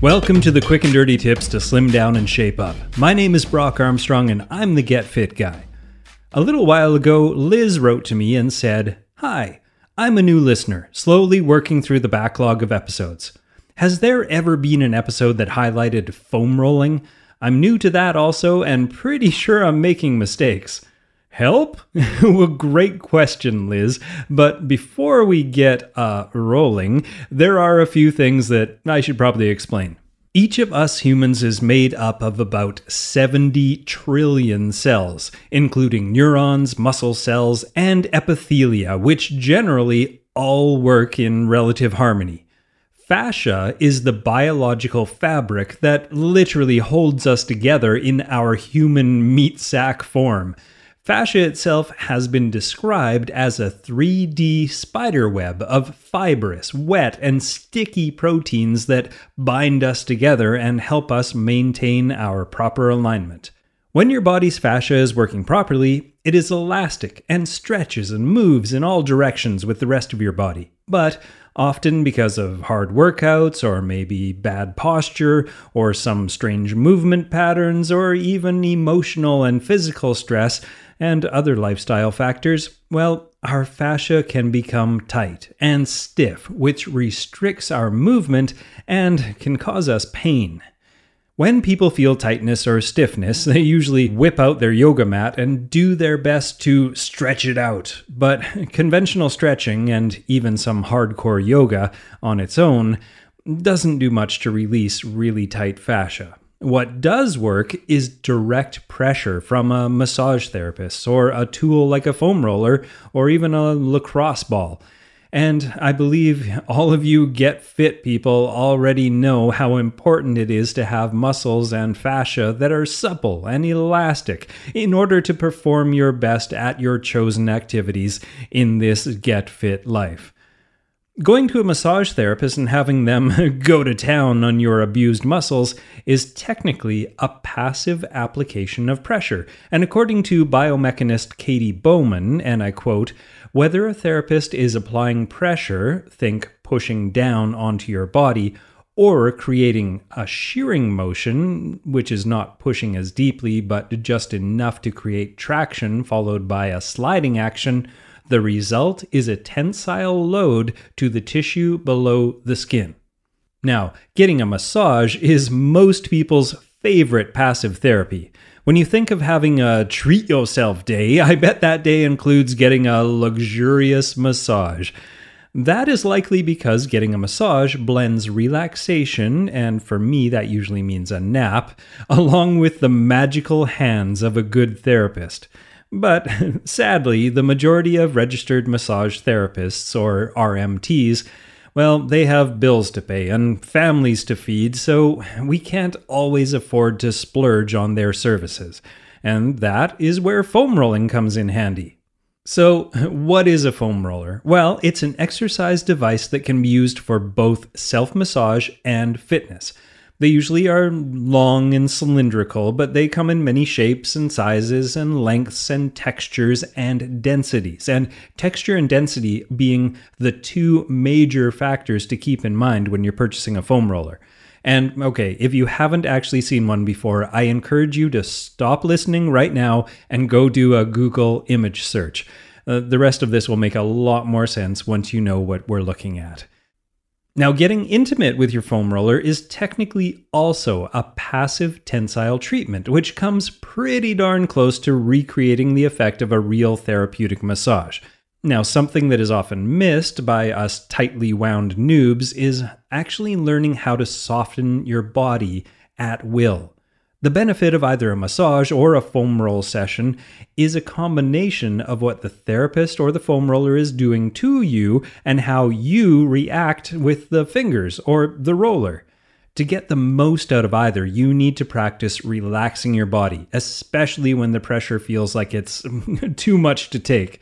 Welcome to the Quick and Dirty Tips to Slim Down and Shape Up. My name is Brock Armstrong, and I'm the Get Fit Guy. A little while ago, Liz wrote to me and said, "Hi, I'm a new listener, slowly working through the backlog of episodes. Has there ever been an episode that highlighted foam rolling? I'm new to that also, and pretty sure I'm making mistakes. Help?" Well, great question, Liz. But before we get rolling, there are a few things that I should probably explain. Each of us humans is made up of about 70 trillion cells, including neurons, muscle cells, and epithelia, which generally all work in relative harmony. Fascia is the biological fabric that literally holds us together in our human meat sack form. Fascia itself has been described as a 3D spiderweb of fibrous, wet, and sticky proteins that bind us together and help us maintain our proper alignment. When your body's fascia is working properly, it is elastic and stretches and moves in all directions with the rest of your body. But often because of hard workouts or maybe bad posture or some strange movement patterns or even emotional and physical stress and other lifestyle factors, well, our fascia can become tight and stiff, which restricts our movement and can cause us pain. When people feel tightness or stiffness, they usually whip out their yoga mat and do their best to stretch it out. But conventional stretching and even some hardcore yoga on its own doesn't do much to release really tight fascia. What does work is direct pressure from a massage therapist or a tool like a foam roller or even a lacrosse ball. And I believe all of you Get Fit people already know how important it is to have muscles and fascia that are supple and elastic in order to perform your best at your chosen activities in this Get Fit life. Going to a massage therapist and having them go to town on your abused muscles is technically a passive application of pressure. And according to biomechanist Katie Bowman, and I quote, "Whether a therapist is applying pressure, think pushing down onto your body, or creating a shearing motion, which is not pushing as deeply but just enough to create traction followed by a sliding action, the result is a tensile load to the tissue below the skin." Now, getting a massage is most people's favorite passive therapy. When you think of having a treat yourself day, I bet that day includes getting a luxurious massage. That is likely because getting a massage blends relaxation, and for me that usually means a nap, along with the magical hands of a good therapist. But sadly, the majority of registered massage therapists, or RMTs, well, they have bills to pay and families to feed, so we can't always afford to splurge on their services. And that is where foam rolling comes in handy. So, what is a foam roller? Well, it's an exercise device that can be used for both self-massage and fitness. They usually are long and cylindrical, but they come in many shapes and sizes and lengths and textures and densities. And texture and density being the two major factors to keep in mind when you're purchasing a foam roller. And okay, if you haven't actually seen one before, I encourage you to stop listening right now and go do a Google image search. The rest of this will make a lot more sense once you know what we're looking at. Now, getting intimate with your foam roller is technically also a passive tensile treatment, which comes pretty darn close to recreating the effect of a real therapeutic massage. Now, something that is often missed by us tightly wound noobs is actually learning how to soften your body at will. The benefit of either a massage or a foam roll session is a combination of what the therapist or the foam roller is doing to you and how you react with the fingers or the roller. To get the most out of either, you need to practice relaxing your body, especially when the pressure feels like it's too much to take.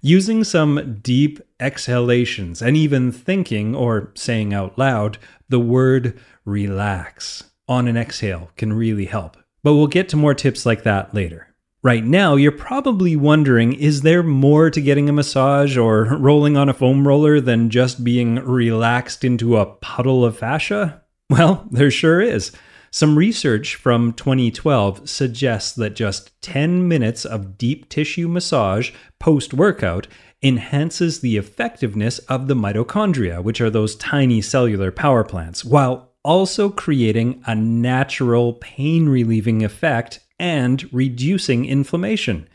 Using some deep exhalations and even thinking or saying out loud the word relax on an exhale can really help. But we'll get to more tips like that later. Right now, you're probably wondering, is there more to getting a massage or rolling on a foam roller than just being relaxed into a puddle of fascia? Well, there sure is. Some research from 2012 suggests that just 10 minutes of deep tissue massage post-workout enhances the effectiveness of the mitochondria, which are those tiny cellular power plants, while also creating a natural pain-relieving effect and reducing inflammation.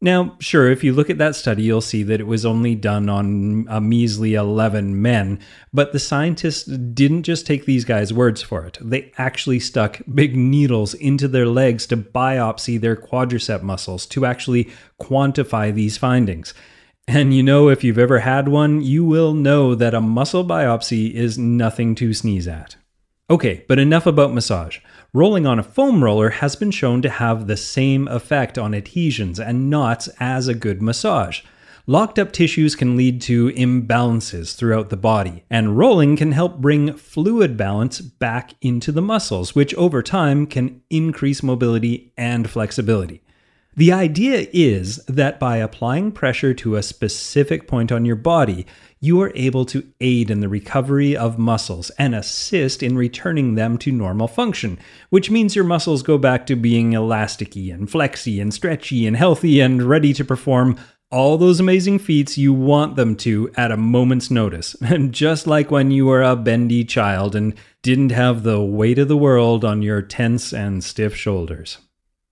Now, sure, if you look at that study, you'll see that it was only done on a measly 11 men, but the scientists didn't just take these guys' words for it. They actually stuck big needles into their legs to biopsy their quadricep muscles to actually quantify these findings. And you know, if you've ever had one, you will know that a muscle biopsy is nothing to sneeze at. Okay, but enough about massage. Rolling on a foam roller has been shown to have the same effect on adhesions and knots as a good massage. Locked up tissues can lead to imbalances throughout the body, and rolling can help bring fluid balance back into the muscles, which over time can increase mobility and flexibility. The idea is that by applying pressure to a specific point on your body, you are able to aid in the recovery of muscles and assist in returning them to normal function, which means your muscles go back to being elasticy and flexy and stretchy and healthy and ready to perform all those amazing feats you want them to at a moment's notice. And just like when you were a bendy child and didn't have the weight of the world on your tense and stiff shoulders.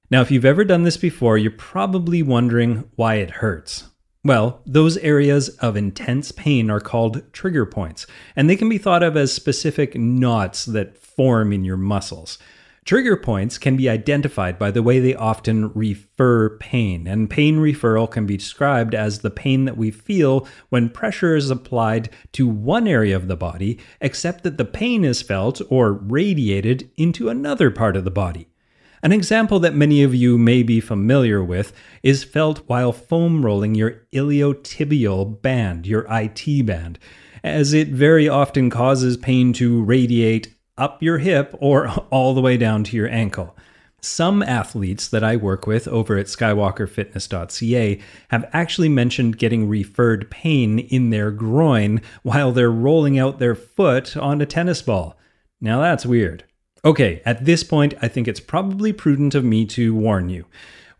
Now, if you've ever done this before, you're probably wondering why it hurts. Well, those areas of intense pain are called trigger points, and they can be thought of as specific knots that form in your muscles. Trigger points can be identified by the way they often refer pain, and pain referral can be described as the pain that we feel when pressure is applied to one area of the body, except that the pain is felt or radiated into another part of the body. An example that many of you may be familiar with is felt while foam rolling your iliotibial band, your IT band, as it very often causes pain to radiate up your hip or all the way down to your ankle. Some athletes that I work with over at SkywalkerFitness.ca have actually mentioned getting referred pain in their groin while they're rolling out their foot on a tennis ball. Now that's weird. Okay, at this point, I think it's probably prudent of me to warn you.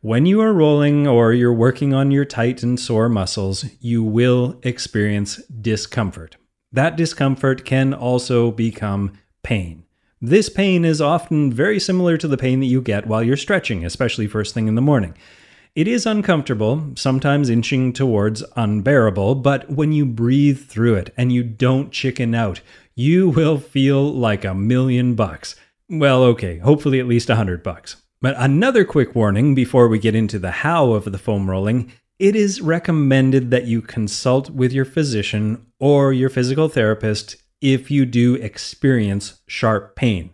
When you are rolling or you're working on your tight and sore muscles, you will experience discomfort. That discomfort can also become pain. This pain is often very similar to the pain that you get while you're stretching, especially first thing in the morning. It is uncomfortable, sometimes inching towards unbearable, but when you breathe through it and you don't chicken out, you will feel like $1,000,000. Well, okay, hopefully at least $100. But another quick warning before we get into the how of the foam rolling, it is recommended that you consult with your physician or your physical therapist if you do experience sharp pain.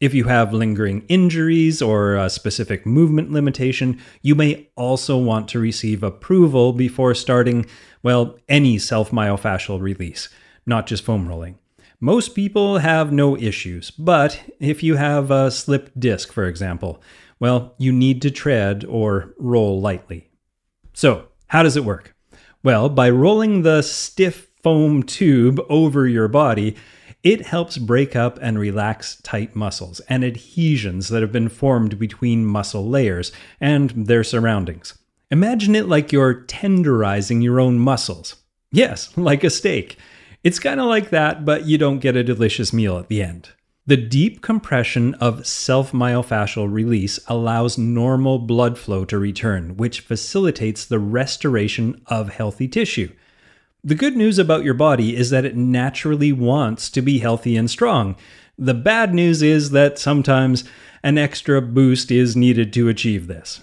If you have lingering injuries or a specific movement limitation, you may also want to receive approval before starting, well, any self-myofascial release, not just foam rolling. Most people have no issues, but if you have a slipped disc, for example, well, you need to tread or roll lightly. So, how does it work? Well, by rolling the stiff foam tube over your body, it helps break up and relax tight muscles and adhesions that have been formed between muscle layers and their surroundings. Imagine it like you're tenderizing your own muscles. Yes, like a steak. It's kind of like that, but you don't get a delicious meal at the end. The deep compression of self-myofascial release allows normal blood flow to return, which facilitates the restoration of healthy tissue. The good news about your body is that it naturally wants to be healthy and strong. The bad news is that sometimes an extra boost is needed to achieve this.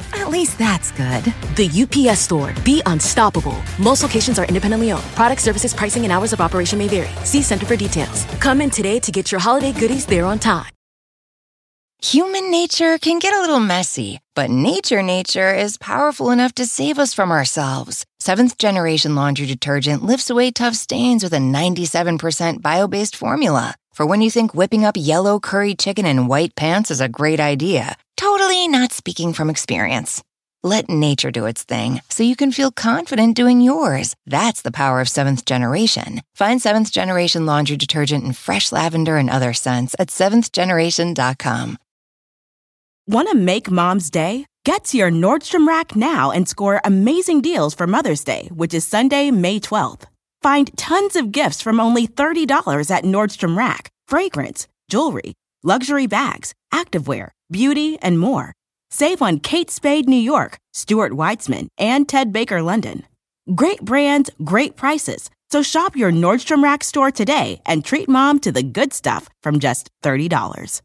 At least that's good. The UPS Store. Be unstoppable. Most locations are independently owned. Product services, pricing, and hours of operation may vary. See Center for details. Come in today to get your holiday goodies there on time. Human nature can get a little messy, but nature is powerful enough to save us from ourselves. Seventh Generation laundry detergent lifts away tough stains with a 97% bio-based formula. For when you think whipping up yellow curry chicken in white pants is a great idea, totally not speaking from experience. Let nature do its thing so you can feel confident doing yours. That's the power of Seventh Generation. Find Seventh Generation laundry detergent in fresh lavender and other scents at 7thgeneration.com. Want to make Mom's Day? Get to your Nordstrom Rack now and score amazing deals for Mother's Day, which is Sunday, May 12th. Find tons of gifts from only $30 at Nordstrom Rack. Fragrance, jewelry, luxury bags, activewear, beauty, and more. Save on Kate Spade New York, Stuart Weitzman, and Ted Baker London. Great brands, great prices. So shop your Nordstrom Rack store today and treat Mom to the good stuff from just $30.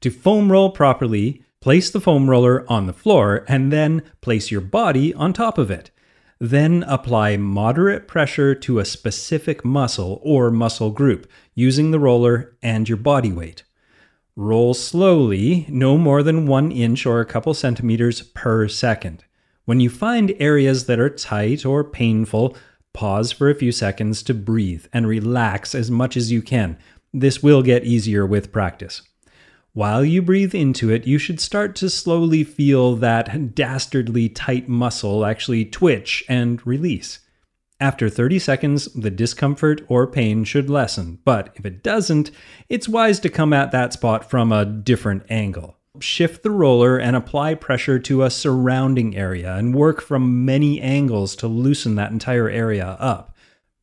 To foam roll properly, place the foam roller on the floor and then place your body on top of it. Then apply moderate pressure to a specific muscle or muscle group using the roller and your body weight. Roll slowly, no more than 1 inch or a couple centimeters per second. When you find areas that are tight or painful, pause for a few seconds to breathe and relax as much as you can. This will get easier with practice. While you breathe into it, you should start to slowly feel that dastardly tight muscle actually twitch and release. After 30 seconds, the discomfort or pain should lessen, but if it doesn't, it's wise to come at that spot from a different angle. Shift the roller and apply pressure to a surrounding area and work from many angles to loosen that entire area up.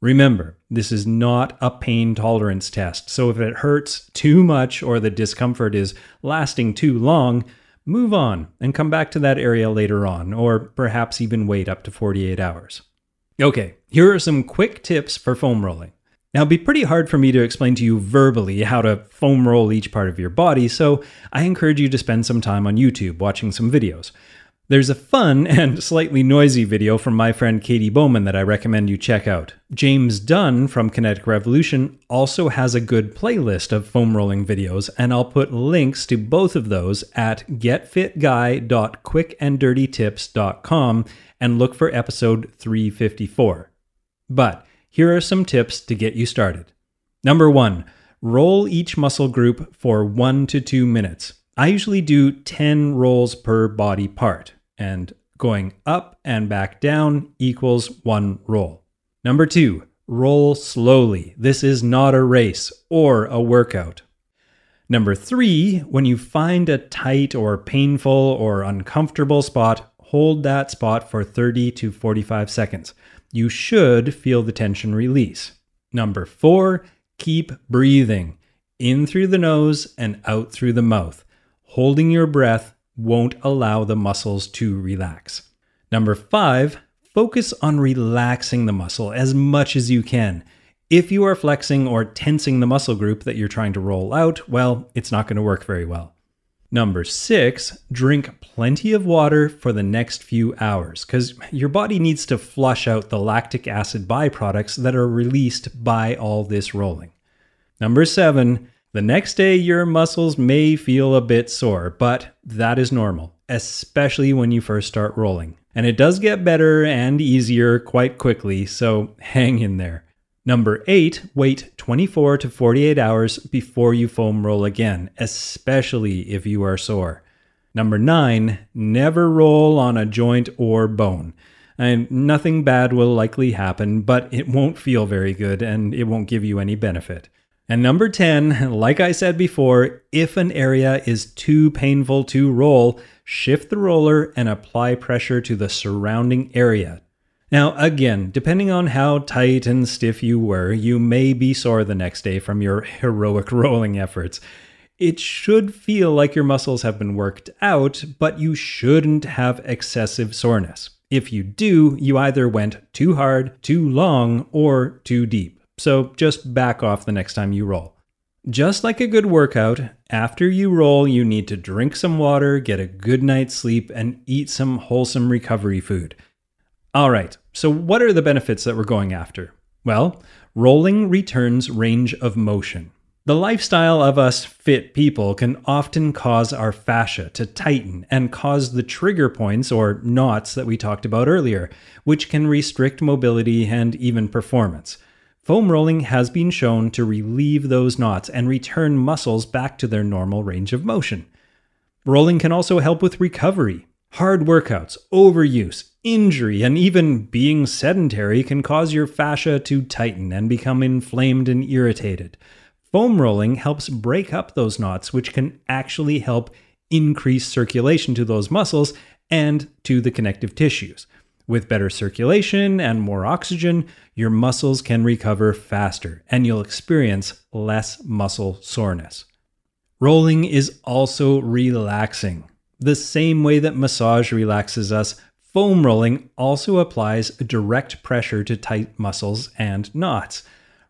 Remember, this is not a pain tolerance test, so if it hurts too much or the discomfort is lasting too long, move on and come back to that area later on, or perhaps even wait up to 48 hours. Okay, here are some quick tips for foam rolling. Now, it'd be pretty hard for me to explain to you verbally how to foam roll each part of your body, so I encourage you to spend some time on YouTube watching some videos. There's a fun and slightly noisy video from my friend Katie Bowman that I recommend you check out. James Dunn from Kinetic Revolution also has a good playlist of foam rolling videos, and I'll put links to both of those at getfitguy.quickanddirtytips.com and look for episode 354. But here are some tips to get you started. Number 1, roll each muscle group for 1 to 2 minutes. I usually do 10 rolls per body part, and going up and back down equals 1 roll. Number 2, roll slowly. This is not a race or a workout. Number 3, when you find a tight or painful or uncomfortable spot, hold that spot for 30 to 45 seconds. You should feel the tension release. Number 4, keep breathing. In through the nose and out through the mouth. Holding your breath won't allow the muscles to relax. Number 5, focus on relaxing the muscle as much as you can. If you are flexing or tensing the muscle group that you're trying to roll out, well, it's not going to work very well. Number 6, drink plenty of water for the next few hours because your body needs to flush out the lactic acid byproducts that are released by all this rolling. Number 7, the next day, your muscles may feel a bit sore, but that is normal, especially when you first start rolling. And it does get better and easier quite quickly, so hang in there. Number 8, wait 24 to 48 hours before you foam roll again, especially if you are sore. Number 9, never roll on a joint or bone. And nothing bad will likely happen, but it won't feel very good and it won't give you any benefit. And number 10, like I said before, if an area is too painful to roll, shift the roller and apply pressure to the surrounding area. Now again, depending on how tight and stiff you were, you may be sore the next day from your heroic rolling efforts. It should feel like your muscles have been worked out, but you shouldn't have excessive soreness. If you do, you either went too hard, too long, or too deep. So just back off the next time you roll. Just like a good workout, after you roll, you need to drink some water, get a good night's sleep, and eat some wholesome recovery food. All right, so what are the benefits that we're going after? Well, rolling returns range of motion. The lifestyle of us fit people can often cause our fascia to tighten and cause the trigger points or knots that we talked about earlier, which can restrict mobility and even performance. Foam rolling has been shown to relieve those knots and return muscles back to their normal range of motion. Rolling can also help with recovery. Hard workouts, overuse, injury, and even being sedentary can cause your fascia to tighten and become inflamed and irritated. Foam rolling helps break up those knots, which can actually help increase circulation to those muscles and to the connective tissues. With better circulation and more oxygen, your muscles can recover faster and you'll experience less muscle soreness. Rolling is also relaxing. The same way that massage relaxes us, foam rolling also applies direct pressure to tight muscles and knots.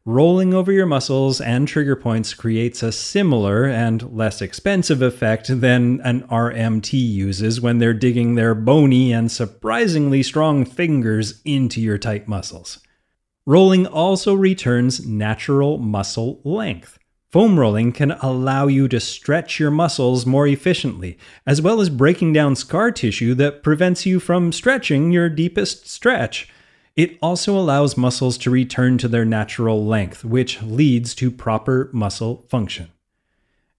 Rolling over your muscles and trigger points creates a similar and less expensive effect than an RMT uses when they're digging their bony and surprisingly strong fingers into your tight muscles. Rolling also returns natural muscle length. Foam rolling can allow you to stretch your muscles more efficiently, as well as breaking down scar tissue that prevents you from stretching your deepest stretch. It also allows muscles to return to their natural length, which leads to proper muscle function.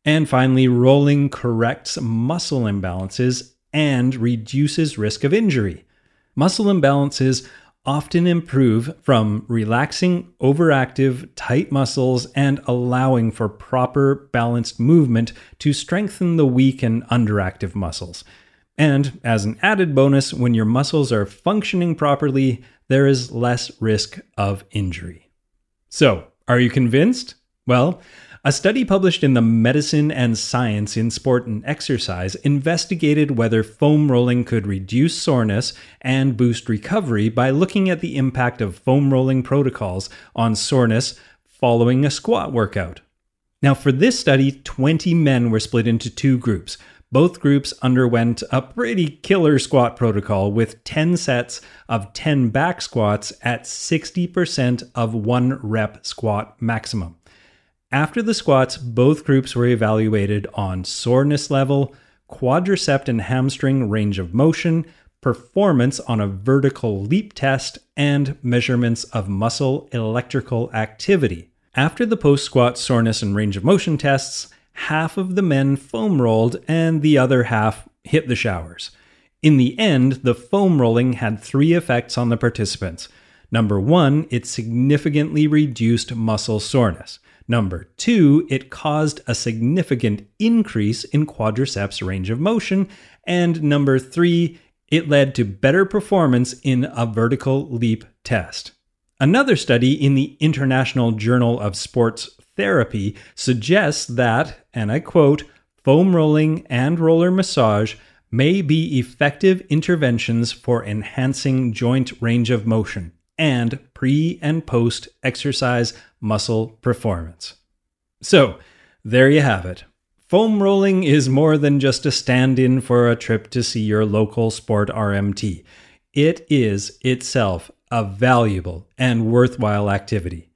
And finally, rolling corrects muscle imbalances and reduces risk of injury. Muscle imbalances often improve from relaxing, overactive, tight muscles and allowing for proper balanced movement to strengthen the weak and underactive muscles. And as an added bonus, when your muscles are functioning properly, there is less risk of injury. So, are you convinced? Well, a study published in the Medicine and Science in Sport and Exercise investigated whether foam rolling could reduce soreness and boost recovery by looking at the impact of foam rolling protocols on soreness following a squat workout. Now, for this study, 20 men were split into two groups. Both groups underwent a pretty killer squat protocol with 10 sets of 10 back squats at 60% of 1 rep squat maximum. After the squats, both groups were evaluated on soreness level, quadricep and hamstring range of motion, performance on a vertical leap test, and measurements of muscle electrical activity. After the post-squat soreness and range of motion tests, half of the men foam rolled and the other half hit the showers. In the end, the foam rolling had 3 effects on the participants. Number 1, it significantly reduced muscle soreness. Number 2, it caused a significant increase in quadriceps range of motion. And number 3, it led to better performance in a vertical leap test. Another study in the International Journal of Sports Therapy suggests that, and I quote, "foam rolling and roller massage may be effective interventions for enhancing joint range of motion and pre- and post-exercise muscle performance." So, there you have it. Foam rolling is more than just a stand-in for a trip to see your local sport RMT. It is itself a valuable and worthwhile activity.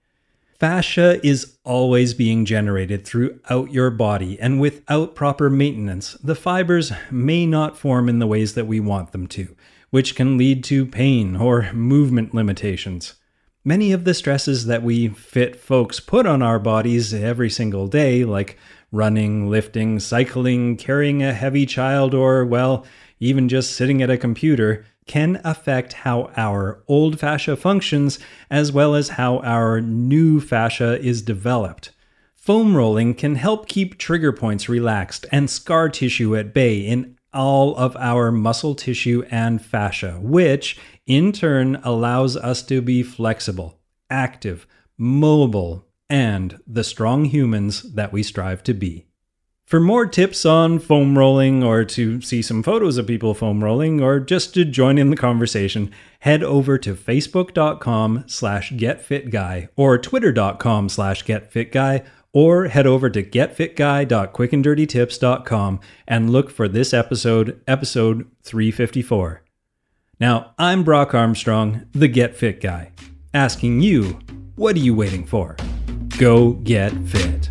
Fascia is always being generated throughout your body, and without proper maintenance, the fibers may not form in the ways that we want them to, which can lead to pain or movement limitations. Many of the stresses that we fit folks put on our bodies every single day, like running, lifting, cycling, carrying a heavy child, or, well, even just sitting at a computer, can affect how our old fascia functions as well as how our new fascia is developed. Foam rolling can help keep trigger points relaxed and scar tissue at bay in all of our muscle tissue and fascia, which in turn allows us to be flexible, active, mobile, and the strong humans that we strive to be. For more tips on foam rolling, or to see some photos of people foam rolling, or just to join in the conversation, head over to facebook.com/getfitguy or twitter.com/getfitguy, or head over to getfitguy.quickanddirtytips.com and look for this episode, episode 354. Now, I'm Brock Armstrong, the Get Fit Guy, asking you, what are you waiting for? Go get fit.